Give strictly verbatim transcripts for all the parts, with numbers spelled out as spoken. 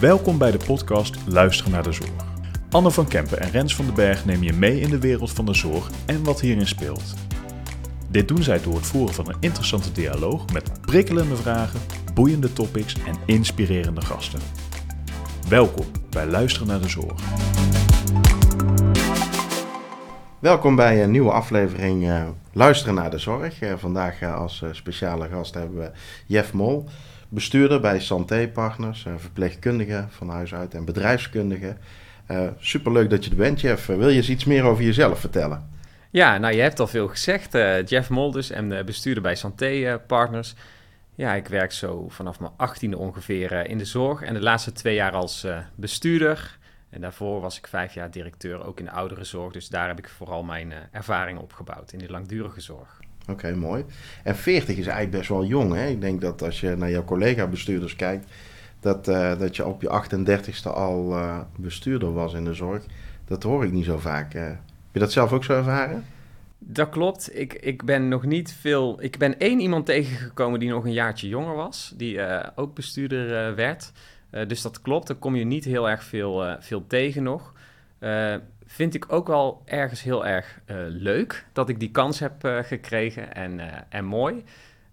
Welkom bij de podcast Luisteren naar de Zorg. Anne van Kempen en Rens van den Berg nemen je mee in de wereld van de zorg en wat hierin speelt. Dit doen zij door het voeren van een interessante dialoog met prikkelende vragen, boeiende topics en inspirerende gasten. Welkom bij Luisteren naar de Zorg. Welkom bij een nieuwe aflevering uh, Luisteren naar de Zorg. Uh, vandaag uh, als uh, speciale gast hebben we Jef Mol, bestuurder bij Santé Partners, uh, verpleegkundige van huis uit en bedrijfskundige. Uh, superleuk dat je er bent, Jef. Uh, wil je eens iets meer over jezelf vertellen? Ja, nou je hebt al veel gezegd. Uh, Jef Mol dus en uh, bestuurder bij Santé uh, Partners. Ja, ik werk zo vanaf mijn achttiende ongeveer uh, in de zorg en de laatste twee jaar als uh, bestuurder. En daarvoor was ik vijf jaar directeur, ook in de ouderenzorg. Dus daar heb ik vooral mijn uh, ervaring opgebouwd in de langdurige zorg. Oké, okay, mooi. En veertig is eigenlijk best wel jong, hè? Ik denk dat als je naar jouw collega-bestuurders kijkt, dat, uh, dat je op je achtendertigste al uh, bestuurder was in de zorg. Dat hoor ik niet zo vaak. Uh, heb je dat zelf ook zo ervaren? Dat klopt. Ik, ik ben nog niet veel... Ik ben één iemand tegengekomen die nog een jaartje jonger was, die uh, ook bestuurder uh, werd. Uh, dus dat klopt, daar kom je niet heel erg veel, uh, veel tegen nog. Uh, vind ik ook wel ergens heel erg uh, leuk dat ik die kans heb uh, gekregen en, uh, en mooi.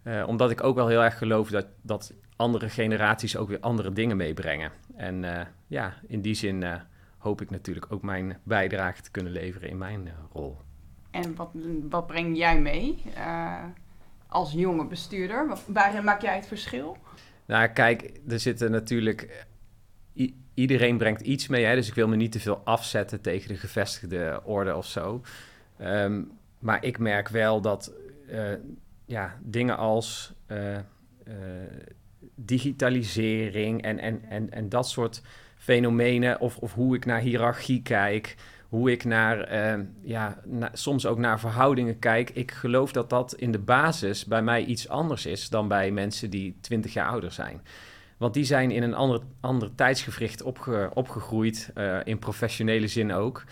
Uh, omdat ik ook wel heel erg geloof dat, dat andere generaties ook weer andere dingen meebrengen. En uh, ja, in die zin uh, hoop ik natuurlijk ook mijn bijdrage te kunnen leveren in mijn uh, rol. En wat, wat breng jij mee uh, als jonge bestuurder? Waarin maak jij het verschil? Nou, kijk, er zitten natuurlijk... I- iedereen brengt iets mee, hè? Dus ik wil me niet te veel afzetten tegen de gevestigde orde of zo. Um, maar ik merk wel dat uh, ja, dingen als uh, uh, digitalisering en, en, en, en dat soort fenomenen... Of, of hoe ik naar hiërarchie kijk, hoe ik naar, uh, ja, na, soms ook naar verhoudingen kijk. Ik geloof dat dat in de basis bij mij iets anders is dan bij mensen die twintig jaar ouder zijn. Want die zijn in een ander, ander tijdsgewricht opge, opgegroeid, uh, in professionele zin ook.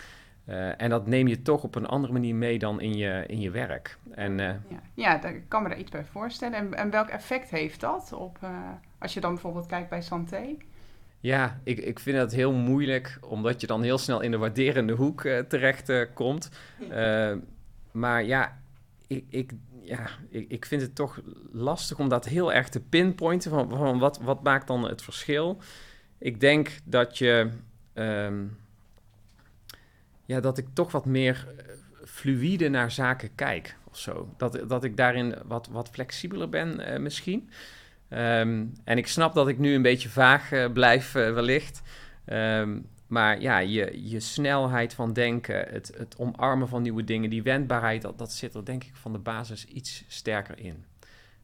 Uh, en dat neem je toch op een andere manier mee dan in je, in je werk. En, uh, ja, ja, daar kan me daar iets bij voorstellen. En, en welk effect heeft dat op, uh, als je dan bijvoorbeeld kijkt bij Santé? Ja, ik, ik vind dat heel moeilijk, omdat je dan heel snel in de waarderende hoek uh, terecht uh, komt. Uh, maar ja, ik, ik, ja ik, ik vind het toch lastig om dat heel erg te pinpointen. Van, van wat, wat maakt dan het verschil? Ik denk dat je, um, ja, dat ik toch wat meer fluïde naar zaken kijk of zo. Dat, dat ik daarin wat, wat flexibeler ben uh, misschien. Um, en ik snap dat ik nu een beetje vaag uh, blijf uh, wellicht. Um, maar ja, je, je snelheid van denken, het, het omarmen van nieuwe dingen, die wendbaarheid, dat, dat zit er denk ik van de basis iets sterker in.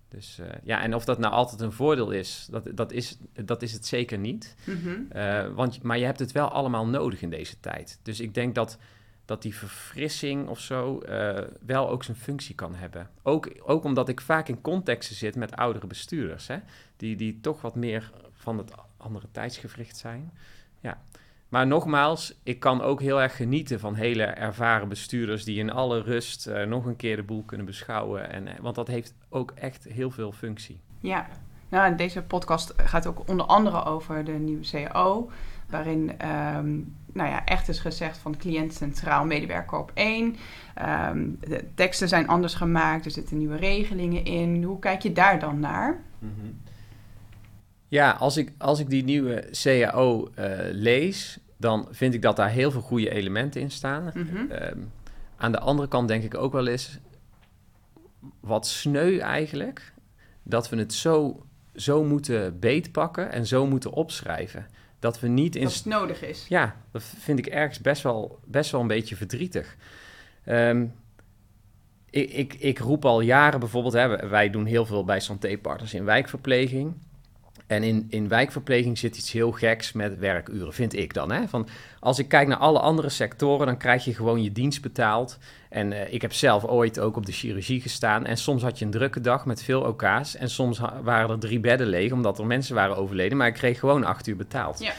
Dus uh, ja, en of dat nou altijd een voordeel is, dat, dat, is, dat is het zeker niet. Mm-hmm. Uh, want, maar je hebt het wel allemaal nodig in deze tijd. Dus ik denk dat, dat die verfrissing of zo uh, wel ook zijn functie kan hebben. Ook, ook omdat ik vaak in contexten zit met oudere bestuurders, hè? Die, die toch wat meer van het andere tijdsgewricht zijn. Ja. Maar nogmaals, ik kan ook heel erg genieten van hele ervaren bestuurders die in alle rust uh, nog een keer de boel kunnen beschouwen. En, want dat heeft ook echt heel veel functie. Ja, nou, en deze podcast gaat ook onder andere over de nieuwe C A O, waarin um, nou ja, echt is gezegd van cliënt centraal, medewerker op één. Um, de teksten zijn anders gemaakt, er zitten nieuwe regelingen in. Hoe kijk je daar dan naar? Mm-hmm. Ja, als ik, als ik die nieuwe C A O uh, lees, dan vind ik dat daar heel veel goede elementen in staan. Mm-hmm. Uh, aan de andere kant denk ik ook wel eens wat sneu eigenlijk, dat we het zo, zo moeten beetpakken en zo moeten opschrijven. Dat we niet in... Dat het nodig is. Ja, dat vind ik ergens best wel, best wel een beetje verdrietig. Um, ik, ik, ik roep al jaren bijvoorbeeld, hè, wij doen heel veel bij Santé Partners in wijkverpleging. En in, in wijkverpleging zit iets heel geks met werkuren, vind ik dan. Hè? Van, als ik kijk naar alle andere sectoren, dan krijg je gewoon je dienst betaald. En uh, ik heb zelf ooit ook op de chirurgie gestaan. En soms had je een drukke dag met veel O K's. En soms ha- waren er drie bedden leeg, omdat er mensen waren overleden. Maar ik kreeg gewoon acht uur betaald. Ja.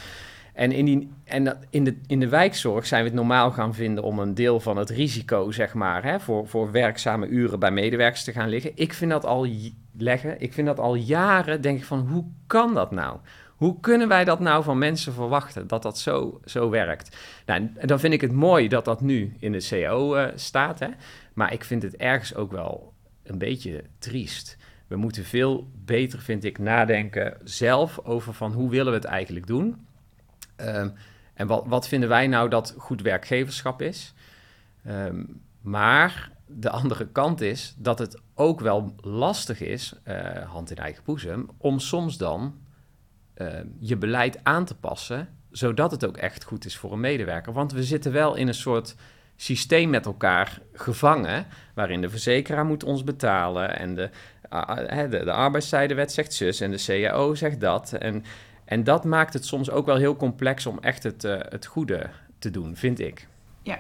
En, in, die, en dat, in, de, in de wijkzorg zijn we het normaal gaan vinden om een deel van het risico, zeg maar, hè, voor, voor werkzame uren bij medewerkers te gaan liggen. Ik vind dat al... J- leggen. Ik vind dat al jaren, denk ik van, hoe kan dat nou? Hoe kunnen wij dat nou van mensen verwachten, dat dat zo, zo werkt? Nou, dan vind ik het mooi dat dat nu in de C A O uh, staat, hè? Maar ik vind het ergens ook wel een beetje triest. We moeten veel beter, vind ik, nadenken zelf over van hoe willen we het eigenlijk doen? Um, en wat, wat vinden wij nou dat goed werkgeverschap is? Um, maar de andere kant is dat het ook wel lastig is, uh, hand in eigen boezem, om soms dan Uh, je beleid aan te passen, zodat het ook echt goed is voor een medewerker. Want we zitten wel in een soort systeem met elkaar gevangen, waarin de verzekeraar moet ons betalen en de, uh, de, de arbeidstijdenwet zegt zus en de C A O zegt dat. En, en dat maakt het soms ook wel heel complex om echt het, uh, het goede te doen, vind ik. Ja,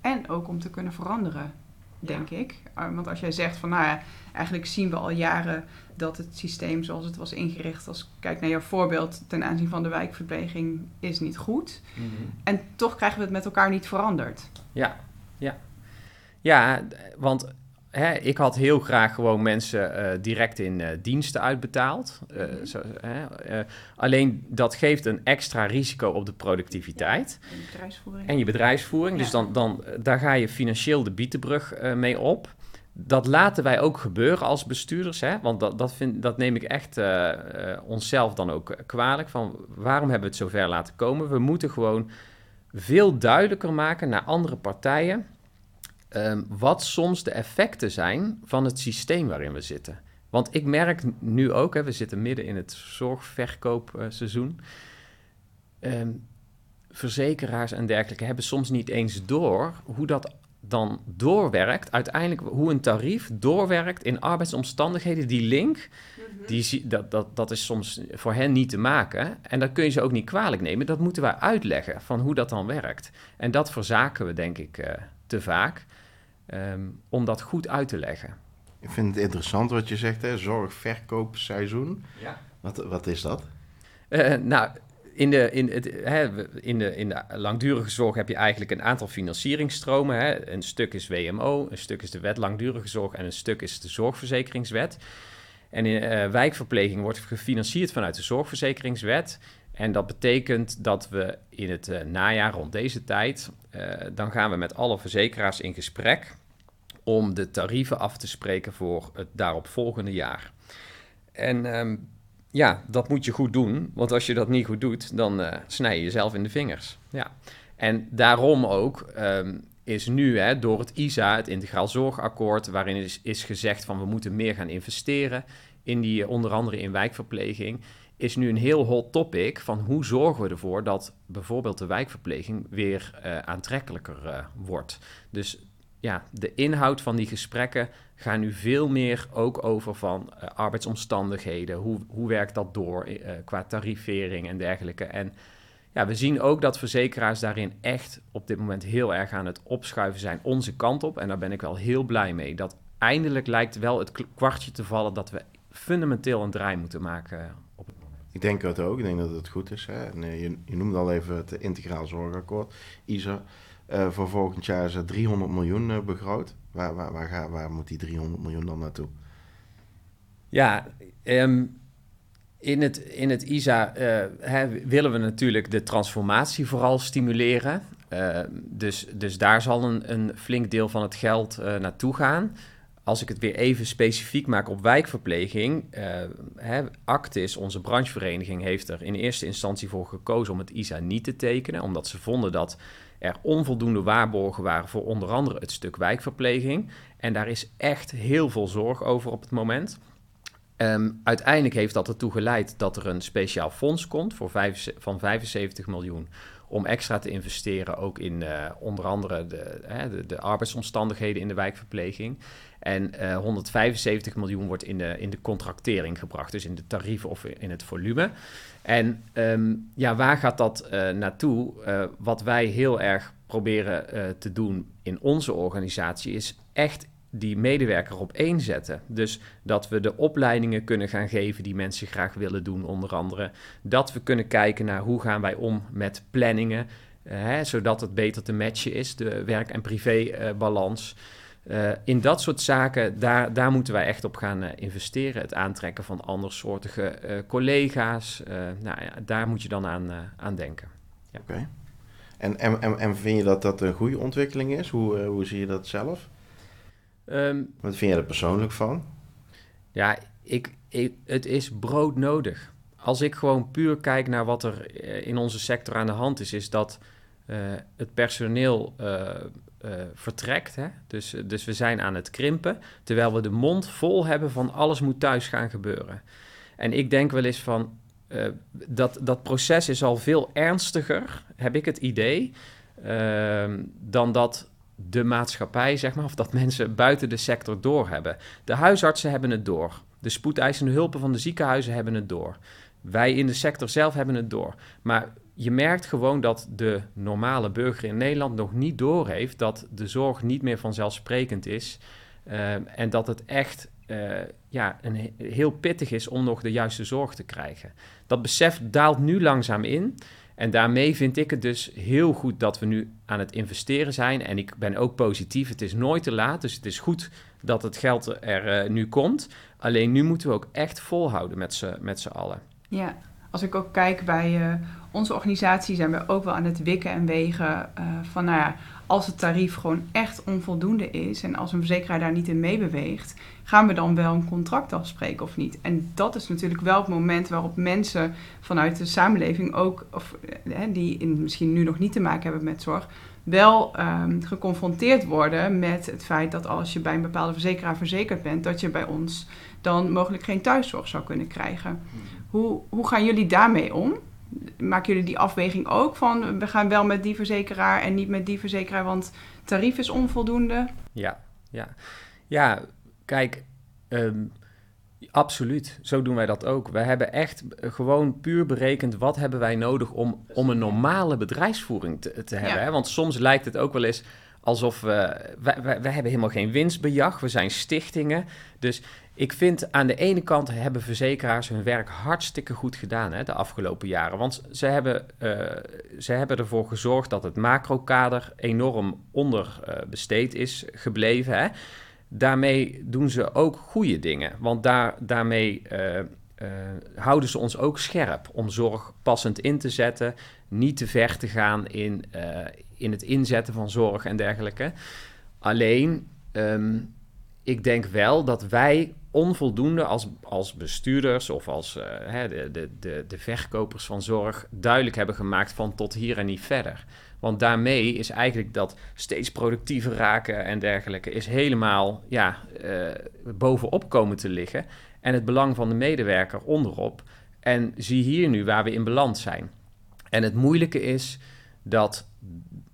en ook om te kunnen veranderen, denk ja. ik. Want als jij zegt van, nou ja, eigenlijk zien we al jaren dat het systeem zoals het was ingericht, als kijk naar jouw voorbeeld ten aanzien van de wijkverpleging, is niet goed. Mm-hmm. En toch krijgen we het met elkaar niet veranderd. Ja, ja. Ja, want hè, ik had heel graag gewoon mensen uh, direct in uh, diensten uitbetaald. Uh, mm-hmm. zo, hè, uh, alleen dat geeft een extra risico op de productiviteit. Ja, en je bedrijfsvoering. En je bedrijfsvoering. Ja. Dus dan, dan, daar ga je financieel de bietenbrug uh, mee op. Dat laten wij ook gebeuren als bestuurders, hè? Want dat, dat, vind, dat neem ik echt uh, uh, onszelf dan ook kwalijk. Van waarom hebben we het zover laten komen? We moeten gewoon veel duidelijker maken naar andere partijen um, wat soms de effecten zijn van het systeem waarin we zitten. Want ik merk nu ook, hè, we zitten midden in het zorgverkoopseizoen. Um, verzekeraars en dergelijke hebben soms niet eens door hoe dat dan doorwerkt, uiteindelijk hoe een tarief doorwerkt in arbeidsomstandigheden. Die link, mm-hmm. die, dat, dat, dat is soms voor hen niet te maken. En dat kun je ze ook niet kwalijk nemen. Dat moeten wij uitleggen van hoe dat dan werkt. En dat verzaken we, denk ik, uh, te vaak um, om dat goed uit te leggen. Ik vind het interessant wat je zegt, hè? Zorgverkoopseizoen. Ja. Wat, wat is dat? Uh, nou... In de, in, het, hè, in, de, in de langdurige zorg heb je eigenlijk een aantal financieringsstromen. Hè. Een stuk is W M O, een stuk is de wet langdurige zorg en een stuk is de zorgverzekeringswet. En in uh, wijkverpleging wordt gefinancierd vanuit de zorgverzekeringswet. En dat betekent dat we in het uh, najaar rond deze tijd, uh, dan gaan we met alle verzekeraars in gesprek om de tarieven af te spreken voor het daaropvolgende jaar. En Um, Ja, dat moet je goed doen, want als je dat niet goed doet, dan uh, snij je jezelf in de vingers. Ja. En daarom ook um, is nu hè, door het I Z A, het Integraal Zorgakkoord, waarin is, is gezegd van we moeten meer gaan investeren, in die, onder andere in wijkverpleging, is nu een heel hot topic van hoe zorgen we ervoor dat bijvoorbeeld de wijkverpleging weer uh, aantrekkelijker uh, wordt. Dus ja, de inhoud van die gesprekken gaan nu veel meer ook over van uh, arbeidsomstandigheden. Hoe, hoe werkt dat door uh, qua tariefering en dergelijke. En ja, we zien ook dat verzekeraars daarin echt op dit moment heel erg aan het opschuiven zijn onze kant op. En daar ben ik wel heel blij mee. Dat eindelijk lijkt wel het kwartje te vallen dat we fundamenteel een draai moeten maken op het moment. Ik denk dat ook. Ik denk dat het goed is. Hè? En, uh, je, je noemde al even het Integraal Zorgakkoord, I Z A. Uh, voor volgend jaar is er driehonderd miljoen uh, begroot. Waar, waar, waar, ga, waar moet die driehonderd miljoen dan naartoe? Ja, um, in, het, in het I Z A uh, hè, willen we natuurlijk de transformatie vooral stimuleren. Uh, dus, dus daar zal een, een flink deel van het geld uh, naartoe gaan. Als ik het weer even specifiek maak op wijkverpleging. Uh, hè, ActiZ, onze branchevereniging, heeft er in eerste instantie voor gekozen om het I Z A niet te tekenen. Omdat ze vonden dat er onvoldoende waarborgen waren voor onder andere het stuk wijkverpleging. En daar is echt heel veel zorg over op het moment. Um, uiteindelijk heeft dat ertoe geleid dat er een speciaal fonds komt voor vijf, van vijfenzeventig miljoen... om extra te investeren ook in uh, onder andere de, hè, de, de arbeidsomstandigheden in de wijkverpleging. En uh, honderdvijfenzeventig miljoen wordt in de, in de contractering gebracht, dus in de tarieven of in het volume. En um, ja, waar gaat dat uh, naartoe? Uh, wat wij heel erg proberen uh, te doen in onze organisatie is echt die medewerker op één zetten. Dus dat we de opleidingen kunnen gaan geven die mensen graag willen doen, onder andere. Dat we kunnen kijken naar hoe gaan wij om met planningen, uh, hè, zodat het beter te matchen is, de werk- en privébalans. Uh, in dat soort zaken, daar, daar moeten wij echt op gaan uh, investeren. Het aantrekken van andersoortige uh, collega's. Uh, nou ja, daar moet je dan aan, uh, aan denken. Ja. Oké. Okay. En, en, en vind je dat dat een goede ontwikkeling is? Hoe, uh, hoe zie je dat zelf? Um, Wat vind je er persoonlijk van? Ja, ik, ik, het is broodnodig. Als ik gewoon puur kijk naar wat er in onze sector aan de hand is, is dat uh, het personeel uh, uh, vertrekt. Hè? Dus, dus we zijn aan het krimpen, terwijl we de mond vol hebben van alles moet thuis gaan gebeuren. En ik denk wel eens van, uh, dat, dat proces is al veel ernstiger, heb ik het idee, uh, dan dat de maatschappij, zeg maar, of dat mensen buiten de sector doorhebben. De huisartsen hebben het door. De spoedeisende hulpen van de ziekenhuizen hebben het door. Wij in de sector zelf hebben het door. Maar je merkt gewoon dat de normale burger in Nederland nog niet doorheeft dat de zorg niet meer vanzelfsprekend is. Uh, en dat het echt uh, ja, een, heel pittig is om nog de juiste zorg te krijgen. Dat besef daalt nu langzaam in. En daarmee vind ik het dus heel goed dat we nu aan het investeren zijn. En ik ben ook positief. Het is nooit te laat, dus het is goed dat het geld er uh, nu komt. Alleen nu moeten we ook echt volhouden met z'n, met z'n allen. Ja, als ik ook kijk bij uh, onze organisatie zijn we ook wel aan het wikken en wegen uh, van nou ja, als het tarief gewoon echt onvoldoende is en als een verzekeraar daar niet in meebeweegt, gaan we dan wel een contract afspreken of niet? En dat is natuurlijk wel het moment waarop mensen vanuit de samenleving ook, of uh, die in, misschien nu nog niet te maken hebben met zorg, wel um, geconfronteerd worden met het feit dat als je bij een bepaalde verzekeraar verzekerd bent, dat je bij ons dan mogelijk geen thuiszorg zou kunnen krijgen. Hoe, hoe gaan jullie daarmee om? Maken jullie die afweging ook van we gaan wel met die verzekeraar en niet met die verzekeraar, want tarief is onvoldoende? Ja, ja. Ja, kijk, um, absoluut. Zo doen wij dat ook. We hebben echt gewoon puur berekend wat hebben wij nodig om, om een normale bedrijfsvoering te, te hebben. Ja. Hè? Want soms lijkt het ook wel eens alsof we, we, we, we hebben helemaal geen winstbejag, we zijn stichtingen. Dus ik vind aan de ene kant hebben verzekeraars hun werk hartstikke goed gedaan, hè, de afgelopen jaren. Want ze hebben, uh, ze hebben ervoor gezorgd dat het macrokader enorm onderbesteed uh, is gebleven. Hè. Daarmee doen ze ook goede dingen. Want daar, daarmee uh, uh, houden ze ons ook scherp om zorg passend in te zetten. Niet te ver te gaan in, uh, in het inzetten van zorg en dergelijke. Alleen, um, ik denk wel dat wij onvoldoende als, als bestuurders of als uh, hè, de, de, de, de verkopers van zorg duidelijk hebben gemaakt van tot hier en niet verder. Want daarmee is eigenlijk dat steeds productiever raken en dergelijke is helemaal ja, uh, bovenop komen te liggen. En het belang van de medewerker onderop. En zie hier nu waar we in beland zijn. En het moeilijke is dat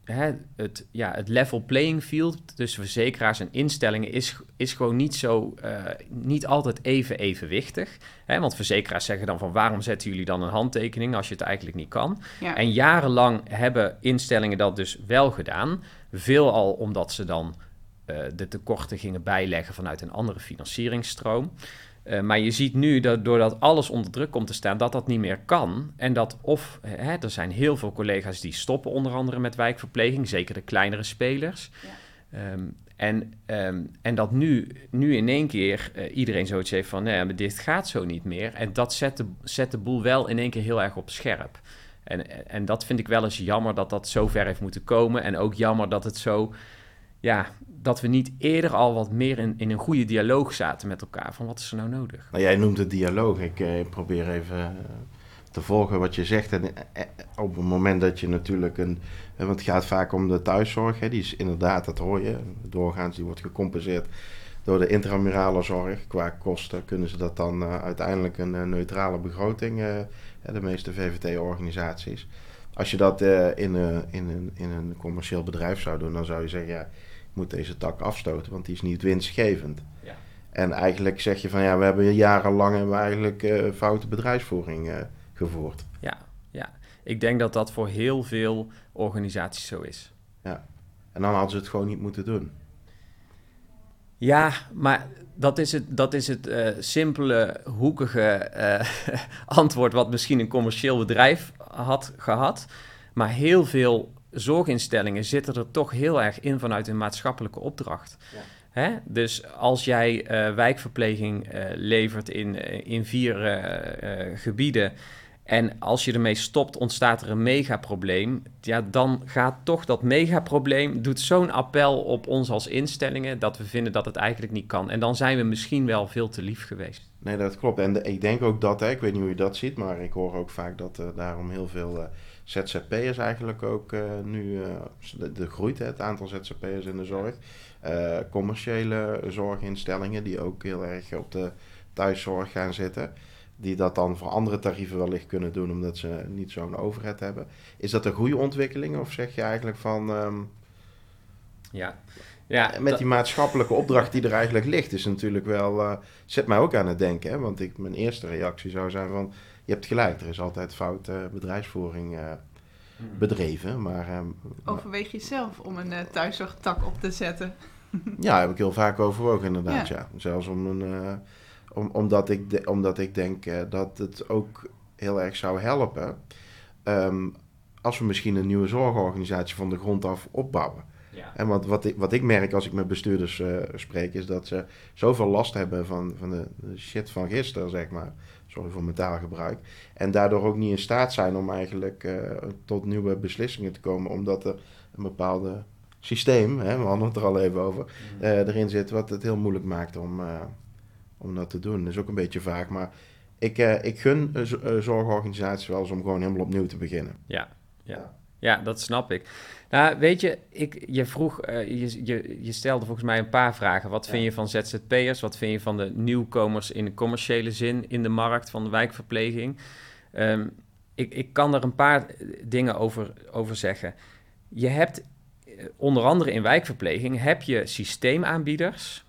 hè, het, ja, het level playing field tussen verzekeraars en instellingen is, is gewoon niet, zo, uh, niet altijd even evenwichtig. Hè, want verzekeraars zeggen dan van waarom zetten jullie dan een handtekening als je het eigenlijk niet kan. Ja. En jarenlang hebben instellingen dat dus wel gedaan. Veelal omdat ze dan uh, de tekorten gingen bijleggen vanuit een andere financieringsstroom. Uh, maar je ziet nu dat doordat alles onder druk komt te staan, dat dat niet meer kan. En dat of, hè, er zijn heel veel collega's die stoppen onder andere met wijkverpleging, zeker de kleinere spelers. Ja. Um, en, um, en dat nu, nu in één keer uh, iedereen zoiets heeft van, nee, maar dit gaat zo niet meer. En dat zet de, zet de boel wel in één keer heel erg op scherp. En, en dat vind ik wel eens jammer dat dat zo ver heeft moeten komen. En ook jammer dat het zo, ja, dat we niet eerder al wat meer in, in een goede dialoog zaten met elkaar. Van wat is er nou nodig? Nou, jij noemt het dialoog. Ik eh, probeer even te volgen wat je zegt. En eh, op het moment dat je natuurlijk een... Want het gaat vaak om de thuiszorg. Hè, die is inderdaad, dat hoor je. Doorgaans, die wordt gecompenseerd door de intramurale zorg. Qua kosten kunnen ze dat dan uh, uiteindelijk een uh, neutrale begroting. Uh, de meeste V V T-organisaties. Als je dat uh, in, uh, in, een, in een commercieel bedrijf zou doen, dan zou je zeggen, ja, moet deze tak afstoten, want die is niet winstgevend. Ja. En eigenlijk zeg je van ja, we hebben jarenlang hebben we eigenlijk uh, foute bedrijfsvoering uh, gevoerd. Ja, ja, ik denk dat dat voor heel veel organisaties zo is. Ja, en dan hadden ze het gewoon niet moeten doen. Ja, maar dat is het, dat is het uh, simpele, hoekige uh, antwoord wat misschien een commercieel bedrijf had gehad. Maar heel veel zorginstellingen zitten er toch heel erg in vanuit hun maatschappelijke opdracht. Ja. Hè? Dus als jij uh, wijkverpleging uh, levert in, in vier uh, uh, gebieden... en als je ermee stopt, ontstaat er een megaprobleem. Ja, dan gaat toch dat megaprobleem... doet zo'n appel op ons als instellingen... dat we vinden dat het eigenlijk niet kan. En dan zijn we misschien wel veel te lief geweest. Nee, dat klopt. En de, ik denk ook dat... Hè, ik weet niet hoe je dat ziet, maar ik hoor ook vaak... dat uh, daarom heel veel uh, Z Z P'ers eigenlijk ook uh, nu... Uh, de, de groeit, hè, het aantal Z Z P'ers in de zorg. Uh, commerciële zorginstellingen... die ook heel erg op de thuiszorg gaan zitten... die dat dan voor andere tarieven wellicht kunnen doen... omdat ze niet zo'n overhead hebben. Is dat een goede ontwikkeling? Of zeg je eigenlijk van... Um, ja. ja. Met dat... die maatschappelijke opdracht die er eigenlijk ligt... is natuurlijk wel... Uh, zet mij ook aan het denken. Hè? Want ik, mijn eerste reactie zou zijn van... je hebt gelijk, er is altijd fout uh, bedrijfsvoering... Uh, bedreven, maar... Um, Overweeg je zelf om een uh, thuiszorgtak op te zetten? Ja, heb ik heel vaak overwogen inderdaad, ja. ja. Zelfs om een... Uh, Om, omdat, ik de, omdat ik denk uh, dat het ook heel erg zou helpen... Um, als we misschien een nieuwe zorgorganisatie van de grond af opbouwen. Ja. En wat, wat, ik, wat ik merk als ik met bestuurders uh, spreek... is dat ze zoveel last hebben van, van de shit van gisteren, zeg maar. Sorry voor mijn taalgebruik. En daardoor ook niet in staat zijn om eigenlijk uh, tot nieuwe beslissingen te komen... omdat er een bepaalde systeem, hè, we hadden het er al even over... Uh, erin zit wat het heel moeilijk maakt om... Uh, om dat te doen. Dat is ook een beetje vaag, maar ik, uh, ik gun uh, zorgorganisaties wel eens om gewoon helemaal opnieuw te beginnen. Ja, ja. ja dat snap ik. Nou, weet je, ik, je vroeg, uh, je, je, je stelde volgens mij een paar vragen. Wat ja. vind je van Z Z P'ers? Wat vind je van de nieuwkomers in de commerciële zin in de markt van de wijkverpleging? Um, ik, ik kan er een paar dingen over, over zeggen. Je hebt onder andere in wijkverpleging heb je systeemaanbieders...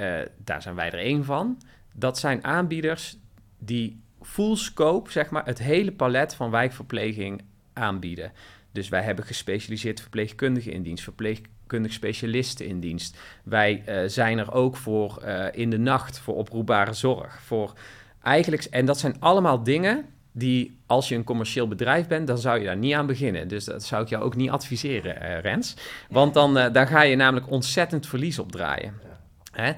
Uh, daar zijn wij er één van. Dat zijn aanbieders die full scope, zeg maar, het hele palet van wijkverpleging aanbieden. Dus wij hebben gespecialiseerd verpleegkundigen in dienst, verpleegkundig specialisten in dienst. Wij uh, zijn er ook voor uh, in de nacht, voor oproepbare zorg. Voor eigenlijk, en dat zijn allemaal dingen die, als je een commercieel bedrijf bent, dan zou je daar niet aan beginnen. Dus dat zou ik jou ook niet adviseren, uh, Rens. Want dan, uh, daar ga je namelijk ontzettend verlies op draaien. Hè?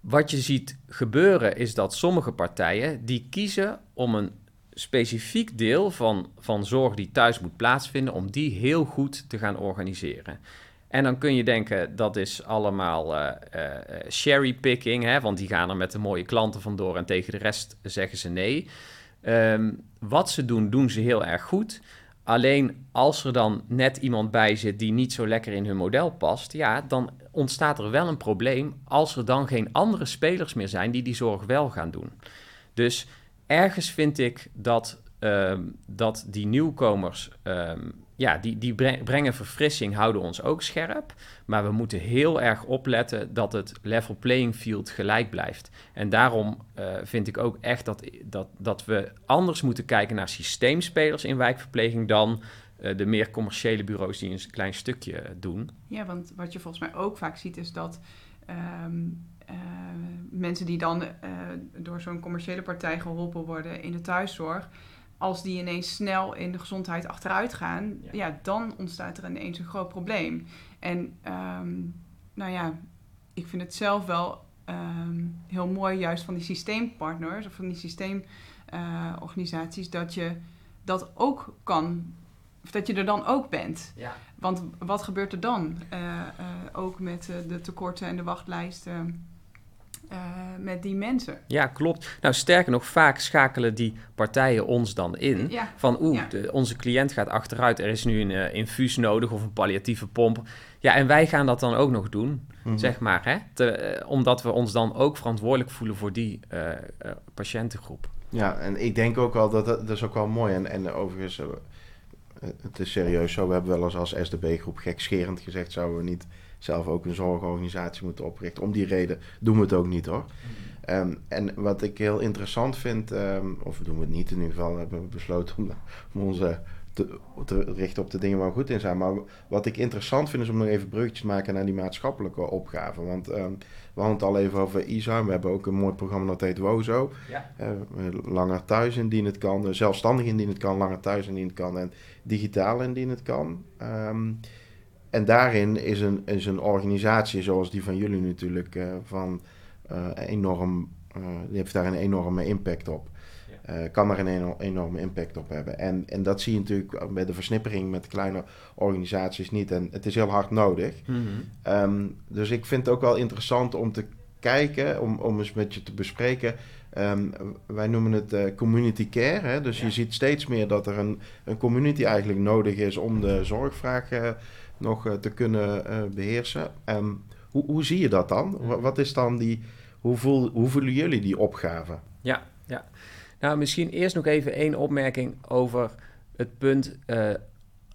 Wat je ziet gebeuren is dat sommige partijen die kiezen om een specifiek deel van, van zorg die thuis moet plaatsvinden, om die heel goed te gaan organiseren. En dan kun je denken dat is allemaal uh, uh, cherrypicking, hè? Want die gaan er met de mooie klanten vandoor en tegen de rest zeggen ze nee. Um, wat ze doen, doen ze heel erg goed. Alleen als er dan net iemand bij zit die niet zo lekker in hun model past... ja, dan ontstaat er wel een probleem als er dan geen andere spelers meer zijn... die die zorg wel gaan doen. Dus ergens vind ik dat, uh, dat die nieuwkomers... Uh, ja, die, die brengen verfrissing, houden ons ook scherp... maar we moeten heel erg opletten dat het level playing field gelijk blijft. En daarom uh, vind ik ook echt dat, dat, dat we anders moeten kijken... naar systeemspelers in wijkverpleging dan uh, de meer commerciële bureaus... die een klein stukje doen. Ja, want wat je volgens mij ook vaak ziet is dat... Um... Uh, mensen die dan uh, door zo'n commerciële partij geholpen worden in de thuiszorg, als die ineens snel in de gezondheid achteruit gaan, ja, ja dan ontstaat er ineens een groot probleem. En um, nou ja, ik vind het zelf wel um, heel mooi juist van die systeempartners of van die systeemorganisaties uh, dat je dat ook kan, of dat je er dan ook bent. Ja. Want wat gebeurt er dan? Uh, uh, ook met uh, de tekorten en de wachtlijsten. Uh, met die mensen. Ja, klopt. Nou, sterker nog, vaak schakelen die partijen ons dan in. Ja. Van oeh, ja. de, onze cliënt gaat achteruit. Er is nu een uh, infuus nodig of een palliatieve pomp. Ja, en wij gaan dat dan ook nog doen, mm-hmm. zeg maar. Hè? Te, uh, omdat we ons dan ook verantwoordelijk voelen voor die uh, uh, patiëntengroep. Ja, en ik denk ook wel dat dat is ook wel mooi. En, en overigens, uh, het is serieus zo. We hebben wel eens als S D B-groep gekscherend gezegd, zouden we niet... zelf ook een zorgorganisatie moeten oprichten. Om die reden doen we het ook niet, hoor. Mm. Um, en wat ik heel interessant vind... Um, of we doen het niet in ieder geval... hebben we besloten om, om ons te, te richten op de dingen waar we goed in zijn. Maar wat ik interessant vind is om nog even bruggetjes te maken... naar die maatschappelijke opgaven. Want um, we hadden het al even over I Z A. We hebben ook een mooi programma dat heet Wozo. Ja. Uh, langer thuis indien het kan. Zelfstandig indien het kan. Langer thuis indien het kan. En digitaal indien het kan. Um, En daarin is een, is een organisatie zoals die van jullie natuurlijk uh, van uh, enorm, uh, die heeft daar een enorme impact op. Uh, kan er een enorme impact op hebben. En, en dat zie je natuurlijk bij de versnippering met kleine organisaties niet. En het is heel hard nodig. Mm-hmm. Um, dus ik vind het ook wel interessant om te kijken, om, om eens met je te bespreken. Um, wij noemen het uh, community care. Hè? Dus ja. je ziet steeds meer dat er een, een community eigenlijk nodig is om de zorgvraag uh, nog uh, te kunnen uh, beheersen. Um, hoe, hoe zie je dat dan? Wat, wat is dan die, hoe, voel, hoe voelen jullie die opgave? Ja, ja. Nou, misschien eerst nog even één opmerking over het punt. Uh,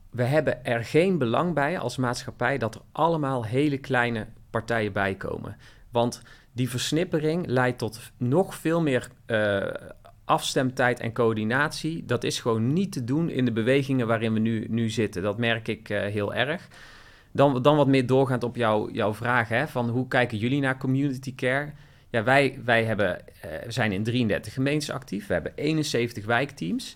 we hebben er geen belang bij als maatschappij dat er allemaal hele kleine partijen bij komen. Want die versnippering leidt tot nog veel meer uh, afstemtijd en coördinatie. Dat is gewoon niet te doen in de bewegingen waarin we nu, nu zitten. Dat merk ik uh, heel erg. Dan, dan wat meer doorgaand op jou, jouw vraag, hè, van hoe kijken jullie naar community care? Ja, wij, wij hebben, uh, zijn in drieëndertig gemeentes actief. We hebben eenenzeventig wijkteams.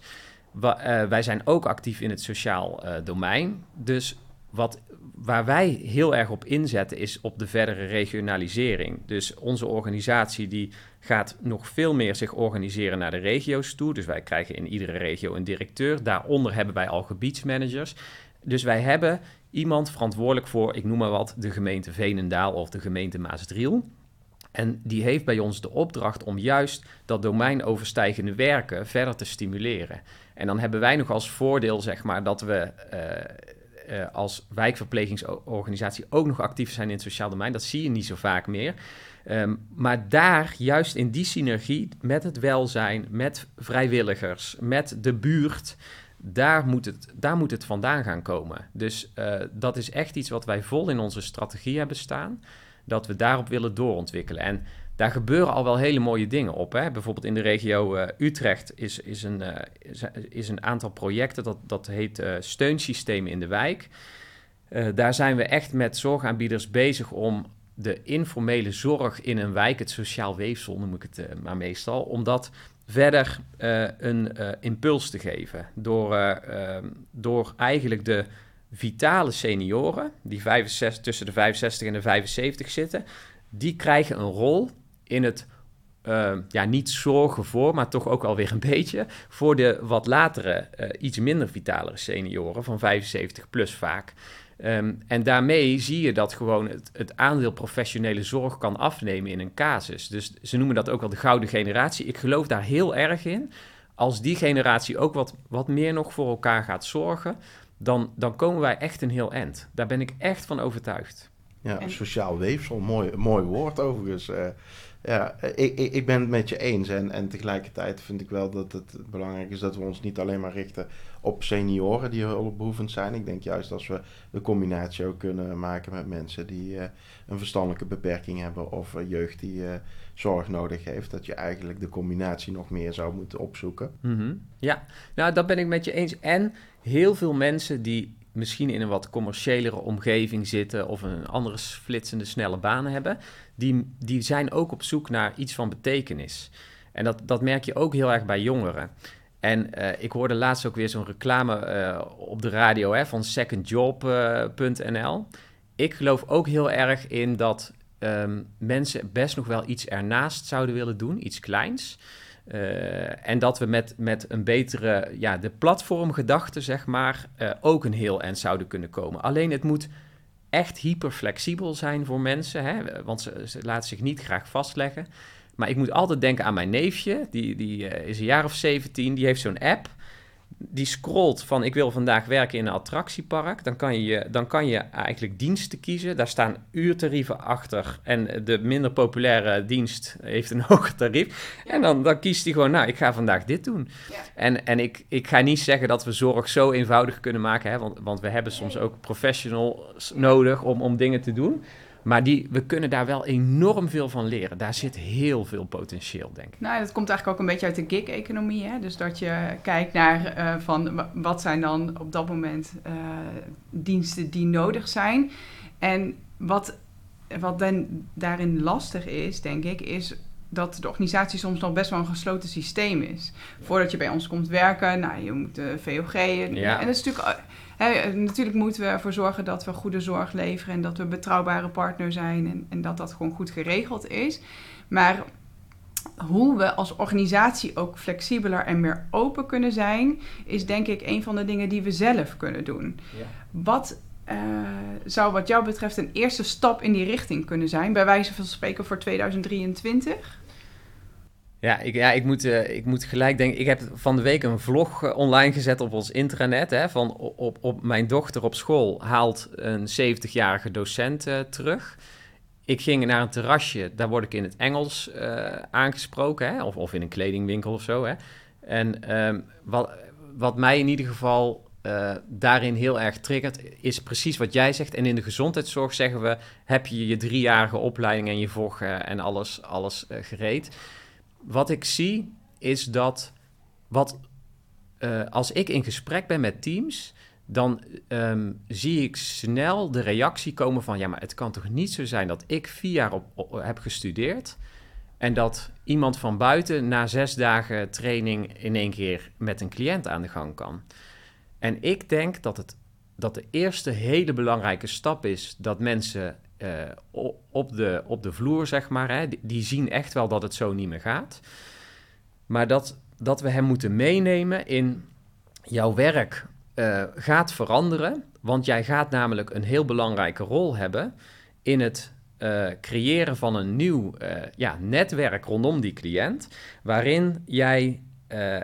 Wa- uh, wij zijn ook actief in het sociaal uh, domein. Dus wat, waar wij heel erg op inzetten is op de verdere regionalisering. Dus onze organisatie die gaat nog veel meer zich organiseren naar de regio's toe. Dus wij krijgen in iedere regio een directeur. Daaronder hebben wij al gebiedsmanagers. Dus wij hebben iemand verantwoordelijk voor, ik noem maar wat, de gemeente Veenendaal of de gemeente Maasdriel. En die heeft bij ons de opdracht om juist dat domeinoverstijgende werken verder te stimuleren. En dan hebben wij nog als voordeel, zeg maar, dat we uh, uh, als wijkverplegingsorganisatie ook nog actief zijn in het sociaal domein. Dat zie je niet zo vaak meer. Um, maar daar, juist in die synergie met het welzijn, met vrijwilligers, met de buurt, daar moet het, daar moet het vandaan gaan komen. Dus uh, dat is echt iets wat wij vol in onze strategie hebben staan, dat we daarop willen doorontwikkelen. En daar gebeuren al wel hele mooie dingen op. Hè? Bijvoorbeeld in de regio uh, Utrecht is, is, een, uh, is, is een aantal projecten, dat, dat heet uh, steunsystemen in de wijk. Uh, daar zijn we echt met zorgaanbieders bezig om de informele zorg in een wijk, het sociaal weefsel noem ik het uh, maar meestal, om dat verder uh, een uh, impuls te geven. Door, uh, uh, door eigenlijk de vitale senioren, die vijfenzestig, tussen de vijfenzestig en de vijfenzeventig zitten, die krijgen een rol in het, uh, ja, niet zorgen voor, maar toch ook alweer een beetje, voor de wat latere, uh, iets minder vitalere senioren van vijfenzeventig plus vaak. Um, en daarmee zie je dat gewoon het, het aandeel professionele zorg kan afnemen in een casus. Dus ze noemen dat ook wel de gouden generatie. Ik geloof daar heel erg in. Als die generatie ook wat, wat meer nog voor elkaar gaat zorgen, Dan, dan komen wij echt een heel eind. Daar ben ik echt van overtuigd. Ja, sociaal weefsel, mooi, mooi woord overigens. Uh, ja, ik, ik ben het met je eens. En, en tegelijkertijd vind ik wel dat het belangrijk is dat we ons niet alleen maar richten op senioren die hulpbehoevend zijn. Ik denk juist als we de combinatie ook kunnen maken met mensen die uh, een verstandelijke beperking hebben of uh, jeugd die uh, zorg nodig heeft, dat je eigenlijk de combinatie nog meer zou moeten opzoeken. Mm-hmm. Ja, nou dat ben ik met je eens. En heel veel mensen die misschien in een wat commerciëlere omgeving zitten of een andere flitsende snelle banen hebben, die, die zijn ook op zoek naar iets van betekenis. En dat, dat merk je ook heel erg bij jongeren. En uh, ik hoorde laatst ook weer zo'n reclame uh, op de radio, hè, van secondjob punt n l. Ik geloof ook heel erg in dat um, mensen best nog wel iets ernaast zouden willen doen, iets kleins. Uh, en dat we met, met een betere, ja, de platformgedachte, zeg maar, uh, ook een heel eind zouden kunnen komen. Alleen het moet echt hyperflexibel zijn voor mensen, hè? Want ze, ze laten zich niet graag vastleggen. Maar ik moet altijd denken aan mijn neefje, die, die uh, is een jaar of zeventien, die heeft zo'n app. Die scrolt van, ik wil vandaag werken in een attractiepark. Dan kan je, dan kan je eigenlijk diensten kiezen. Daar staan uurtarieven achter. En de minder populaire dienst heeft een hoger tarief. Ja. En dan, dan kiest hij gewoon, nou, ik ga vandaag dit doen. Ja. En, en ik, ik ga niet zeggen dat we zorg zo eenvoudig kunnen maken. Hè, want, want we hebben soms ook professionals nodig om, om dingen te doen. Maar die, we kunnen daar wel enorm veel van leren. Daar zit heel veel potentieel, denk ik. Nou, dat komt eigenlijk ook een beetje uit de gig-economie. Hè? Dus dat je kijkt naar uh, van wat zijn dan op dat moment uh, diensten die nodig zijn. En wat, wat dan daarin lastig is, denk ik, is dat de organisatie soms nog best wel een gesloten systeem is. Voordat je bij ons komt werken, nou, je moet de V O G... Ja. En dat is natuurlijk... He, natuurlijk moeten we ervoor zorgen dat we goede zorg leveren... en dat we een betrouwbare partner zijn... En, en dat dat gewoon goed geregeld is. Maar hoe we als organisatie ook flexibeler en meer open kunnen zijn... is denk ik een van de dingen die we zelf kunnen doen. Ja. Wat... Uh, zou wat jou betreft een eerste stap in die richting kunnen zijn, bij wijze van spreken voor tweeduizend drieëntwintig? Ja, ik, ja, ik, moet, uh, ik moet gelijk denken, ik heb van de week een vlog uh, online gezet op ons intranet, hè, van op, op mijn dochter op school haalt een zeventigjarige docent uh, terug. Ik ging naar een terrasje, daar word ik in het Engels uh, aangesproken, hè, of, of in een kledingwinkel of zo. Hè. En um, wat, wat mij in ieder geval... Uh, daarin heel erg triggert, is precies wat jij zegt. En in de gezondheidszorg zeggen we... heb je je driejarige opleiding en je V O G uh, en alles, alles uh, gereed. Wat ik zie, is dat... Wat, uh, als ik in gesprek ben met teams... dan um, zie ik snel de reactie komen van... ja, maar het kan toch niet zo zijn dat ik vier jaar op, op, heb gestudeerd... en dat iemand van buiten na zes dagen training... in één keer met een cliënt aan de gang kan... En ik denk dat, het, dat de eerste hele belangrijke stap is... dat mensen uh, op, de, op de vloer, zeg maar... Hè, die, die zien echt wel dat het zo niet meer gaat. Maar dat, dat we hen moeten meenemen in... jouw werk uh, gaat veranderen... want jij gaat namelijk een heel belangrijke rol hebben... in het uh, creëren van een nieuw uh, ja, netwerk rondom die cliënt... waarin jij... Uh,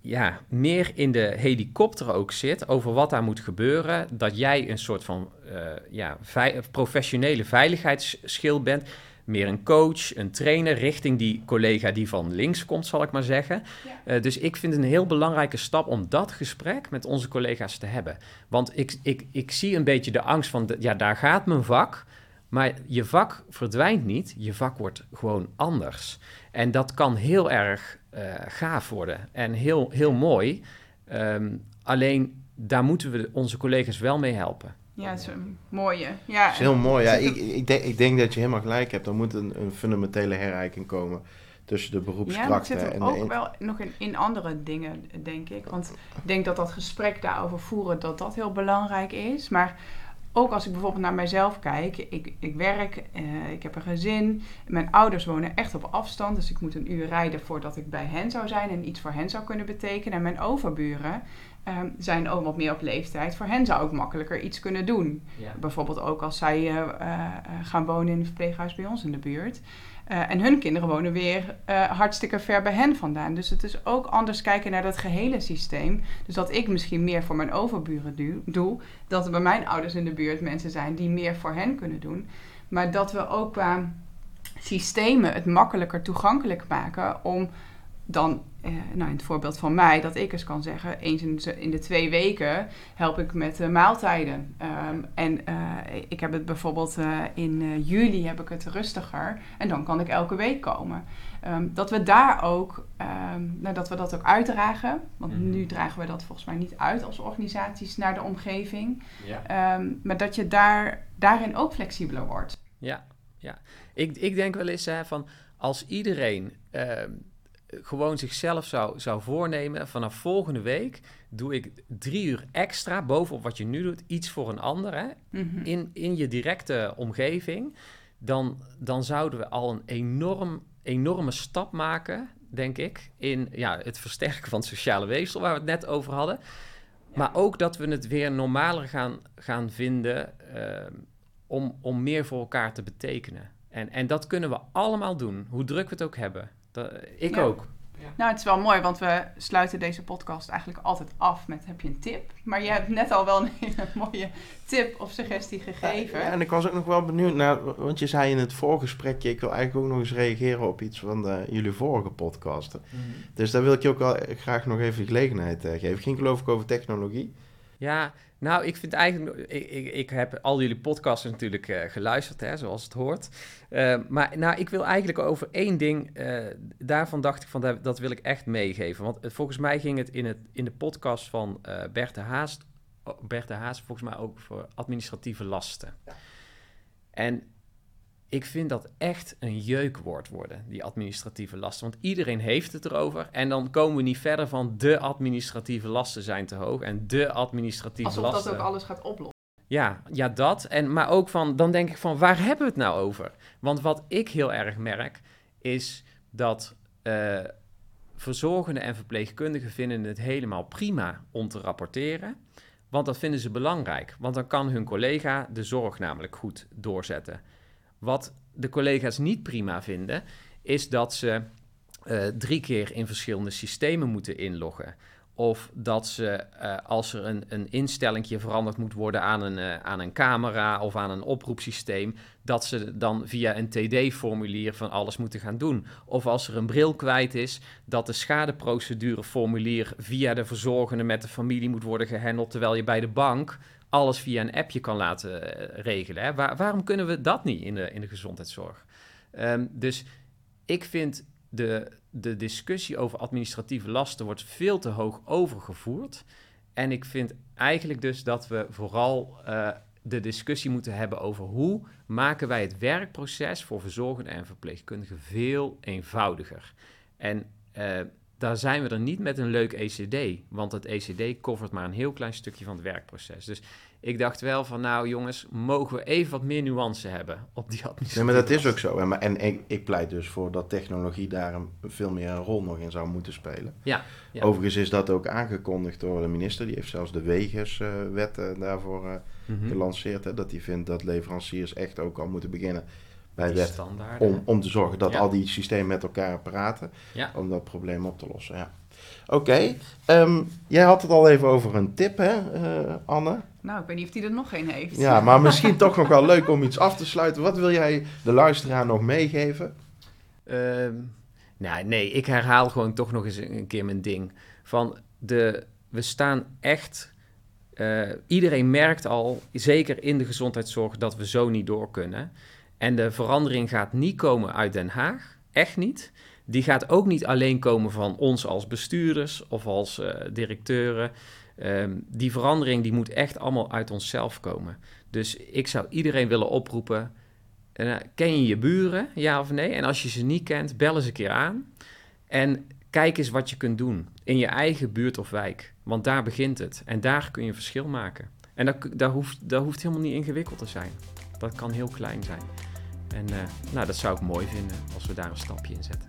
ja, meer in de helikopter ook zit over wat daar moet gebeuren... dat jij een soort van uh, ja, vei- professionele veiligheidsschild bent... meer een coach, een trainer richting die collega die van links komt, zal ik maar zeggen. Ja. Uh, dus ik vind het een heel belangrijke stap om dat gesprek met onze collega's te hebben. Want ik, ik, ik zie een beetje de angst van, de, ja, daar gaat mijn vak... maar je vak verdwijnt niet, je vak wordt gewoon anders. En dat kan heel erg... Uh, gaaf worden en heel, heel mooi. Um, alleen daar moeten we onze collega's wel mee helpen. Ja, het is een mooie. Ja, is heel mooi. Ja. Ik, ik, denk, ik denk dat je helemaal gelijk hebt. Er moet een, een fundamentele herijking komen tussen de beroepskrachten. Ja, dat zit er ook in... wel nog in, in andere dingen, denk ik. Want ik denk dat dat gesprek daarover voeren, dat dat heel belangrijk is. Maar ook als ik bijvoorbeeld naar mijzelf kijk, ik, ik werk, eh, ik heb een gezin, mijn ouders wonen echt op afstand, dus ik moet een uur rijden voordat ik bij hen zou zijn en iets voor hen zou kunnen betekenen. En mijn overburen eh, zijn ook wat meer op leeftijd, voor hen zou ik makkelijker iets kunnen doen. Ja. Bijvoorbeeld ook als zij eh, gaan wonen in een verpleeghuis bij ons in de buurt. Uh, en hun kinderen wonen weer uh, hartstikke ver bij hen vandaan. Dus het is ook anders kijken naar dat gehele systeem. Dus dat ik misschien meer voor mijn overburen du- doe... dat er bij mijn ouders in de buurt mensen zijn die meer voor hen kunnen doen. Maar dat we ook qua systemen het makkelijker toegankelijk maken... om dan, eh, nou in het voorbeeld van mij, dat ik eens kan zeggen... eens in de, in de twee weken help ik met uh, maaltijden. Um, en uh, ik heb het bijvoorbeeld uh, in uh, juli heb ik het rustiger... en dan kan ik elke week komen. Um, dat we daar ook, um, nou, dat we dat ook uitdragen... want mm-hmm. nu dragen we dat volgens mij niet uit als organisaties naar de omgeving. Ja. Um, maar dat je daar, daarin ook flexibeler wordt. Ja, ja. Ik, ik denk wel eens hè, van als iedereen... Uh, gewoon zichzelf zou, zou voornemen... vanaf volgende week doe ik drie uur extra... bovenop wat je nu doet, iets voor een ander... Hè? Mm-hmm. In, in je directe omgeving... Dan, dan zouden we al een enorm, enorme stap maken... denk ik... in ja, het versterken van het sociale weefsel... waar we het net over hadden. Ja. Maar ook dat we het weer normaler gaan, gaan vinden... Uh, om, om meer voor elkaar te betekenen. En, en dat kunnen we allemaal doen... hoe druk we het ook hebben... Dat, ik ja. ook. Ja. Nou, het is wel mooi, want we sluiten deze podcast eigenlijk altijd af met heb je een tip? Maar jij hebt net al wel een hele mooie tip of suggestie gegeven. Ja, en ik was ook nog wel benieuwd naar, want je zei in het voorgesprekje, ik wil eigenlijk ook nog eens reageren op iets van de, jullie vorige podcasten. Mm-hmm. Dus daar wil ik je ook wel graag nog even de gelegenheid uh, geven. Ik ging geloof ik over technologie. Ja, nou, ik vind eigenlijk... Ik, ik, ik heb al jullie podcasts natuurlijk uh, geluisterd, hè, zoals het hoort. Uh, maar nou, ik wil eigenlijk over één ding... Uh, daarvan dacht ik van, dat, dat wil ik echt meegeven. Want uh, volgens mij ging het in, het, in de podcast van uh, Berthe Haas... Berthe Haas volgens mij ook voor administratieve lasten. Ja. En Ik vind dat echt een jeukwoord worden, die administratieve lasten. Want iedereen heeft het erover. En dan komen we niet verder van de administratieve lasten zijn te hoog. En de administratieve Alsof lasten... Alsof dat ook alles gaat oplossen. Ja, ja dat. En, maar ook van, dan denk ik van, waar hebben we het nou over? Want wat ik heel erg merk, is dat uh, verzorgenden en verpleegkundigen vinden het helemaal prima om te rapporteren. Want dat vinden ze belangrijk. Want dan kan hun collega de zorg namelijk goed doorzetten. Wat de collega's niet prima vinden, is dat ze uh, drie keer in verschillende systemen moeten inloggen. Of dat ze, uh, als er een, een instellingje veranderd moet worden aan een, uh, aan een camera of aan een oproepsysteem, dat ze dan via een T D-formulier van alles moeten gaan doen. Of als er een bril kwijt is, dat de schadeprocedureformulier via de verzorgende met de familie moet worden gehandeld, terwijl je bij de bank alles via een appje kan laten regelen. Hè? Waar, waarom kunnen we dat niet in de, in de gezondheidszorg? Um, dus ik vind de, de discussie over administratieve lasten wordt veel te hoog overgevoerd. En ik vind eigenlijk dus dat we vooral uh, de discussie moeten hebben over hoe maken wij het werkproces voor verzorgenden en verpleegkundigen veel eenvoudiger. En uh, daar zijn we er niet met een leuk E C D. Want het E C D covert maar een heel klein stukje van het werkproces. Dus ik dacht wel van, nou jongens, mogen we even wat meer nuance hebben op die administratie. Nee, maar dat is ook zo. En, en ik, ik pleit dus voor dat technologie daar een, veel meer een rol nog in zou moeten spelen. Ja, ja. Overigens is dat ook aangekondigd door de minister. Die heeft zelfs de Wegerswet uh, daarvoor uh, mm-hmm. gelanceerd. Hè, dat die vindt dat leveranciers echt ook al moeten beginnen bij wet om, om te zorgen dat ja. al die systemen met elkaar praten, ja. om dat probleem op te lossen. Ja. Oké, okay. um, jij had het al even over een tip, hè, uh, Anne? Nou, ik weet niet of die er nog geen heeft. Ja, maar misschien toch nog wel leuk om iets af te sluiten. Wat wil jij de luisteraar nog meegeven? Um, nou, nee, ik herhaal gewoon toch nog eens een keer mijn ding. Van de, we staan echt... Uh, iedereen merkt al, zeker in de gezondheidszorg, dat we zo niet door kunnen. En de verandering gaat niet komen uit Den Haag, echt niet. Die gaat ook niet alleen komen van ons als bestuurders of als uh, directeuren. Um, die verandering die moet echt allemaal uit onszelf komen. Dus ik zou iedereen willen oproepen, uh, ken je je buren, ja of nee? En als je ze niet kent, bel eens een keer aan. En kijk eens wat je kunt doen in je eigen buurt of wijk. Want daar begint het en daar kun je verschil maken. En dat, dat, hoeft, dat hoeft helemaal niet ingewikkeld te zijn. Dat kan heel klein zijn. En uh, nou, dat zou ik mooi vinden als we daar een stapje in zetten.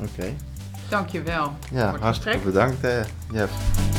Oké. Okay. Dankjewel. Ja, hartstikke bedankt, uh, Jef.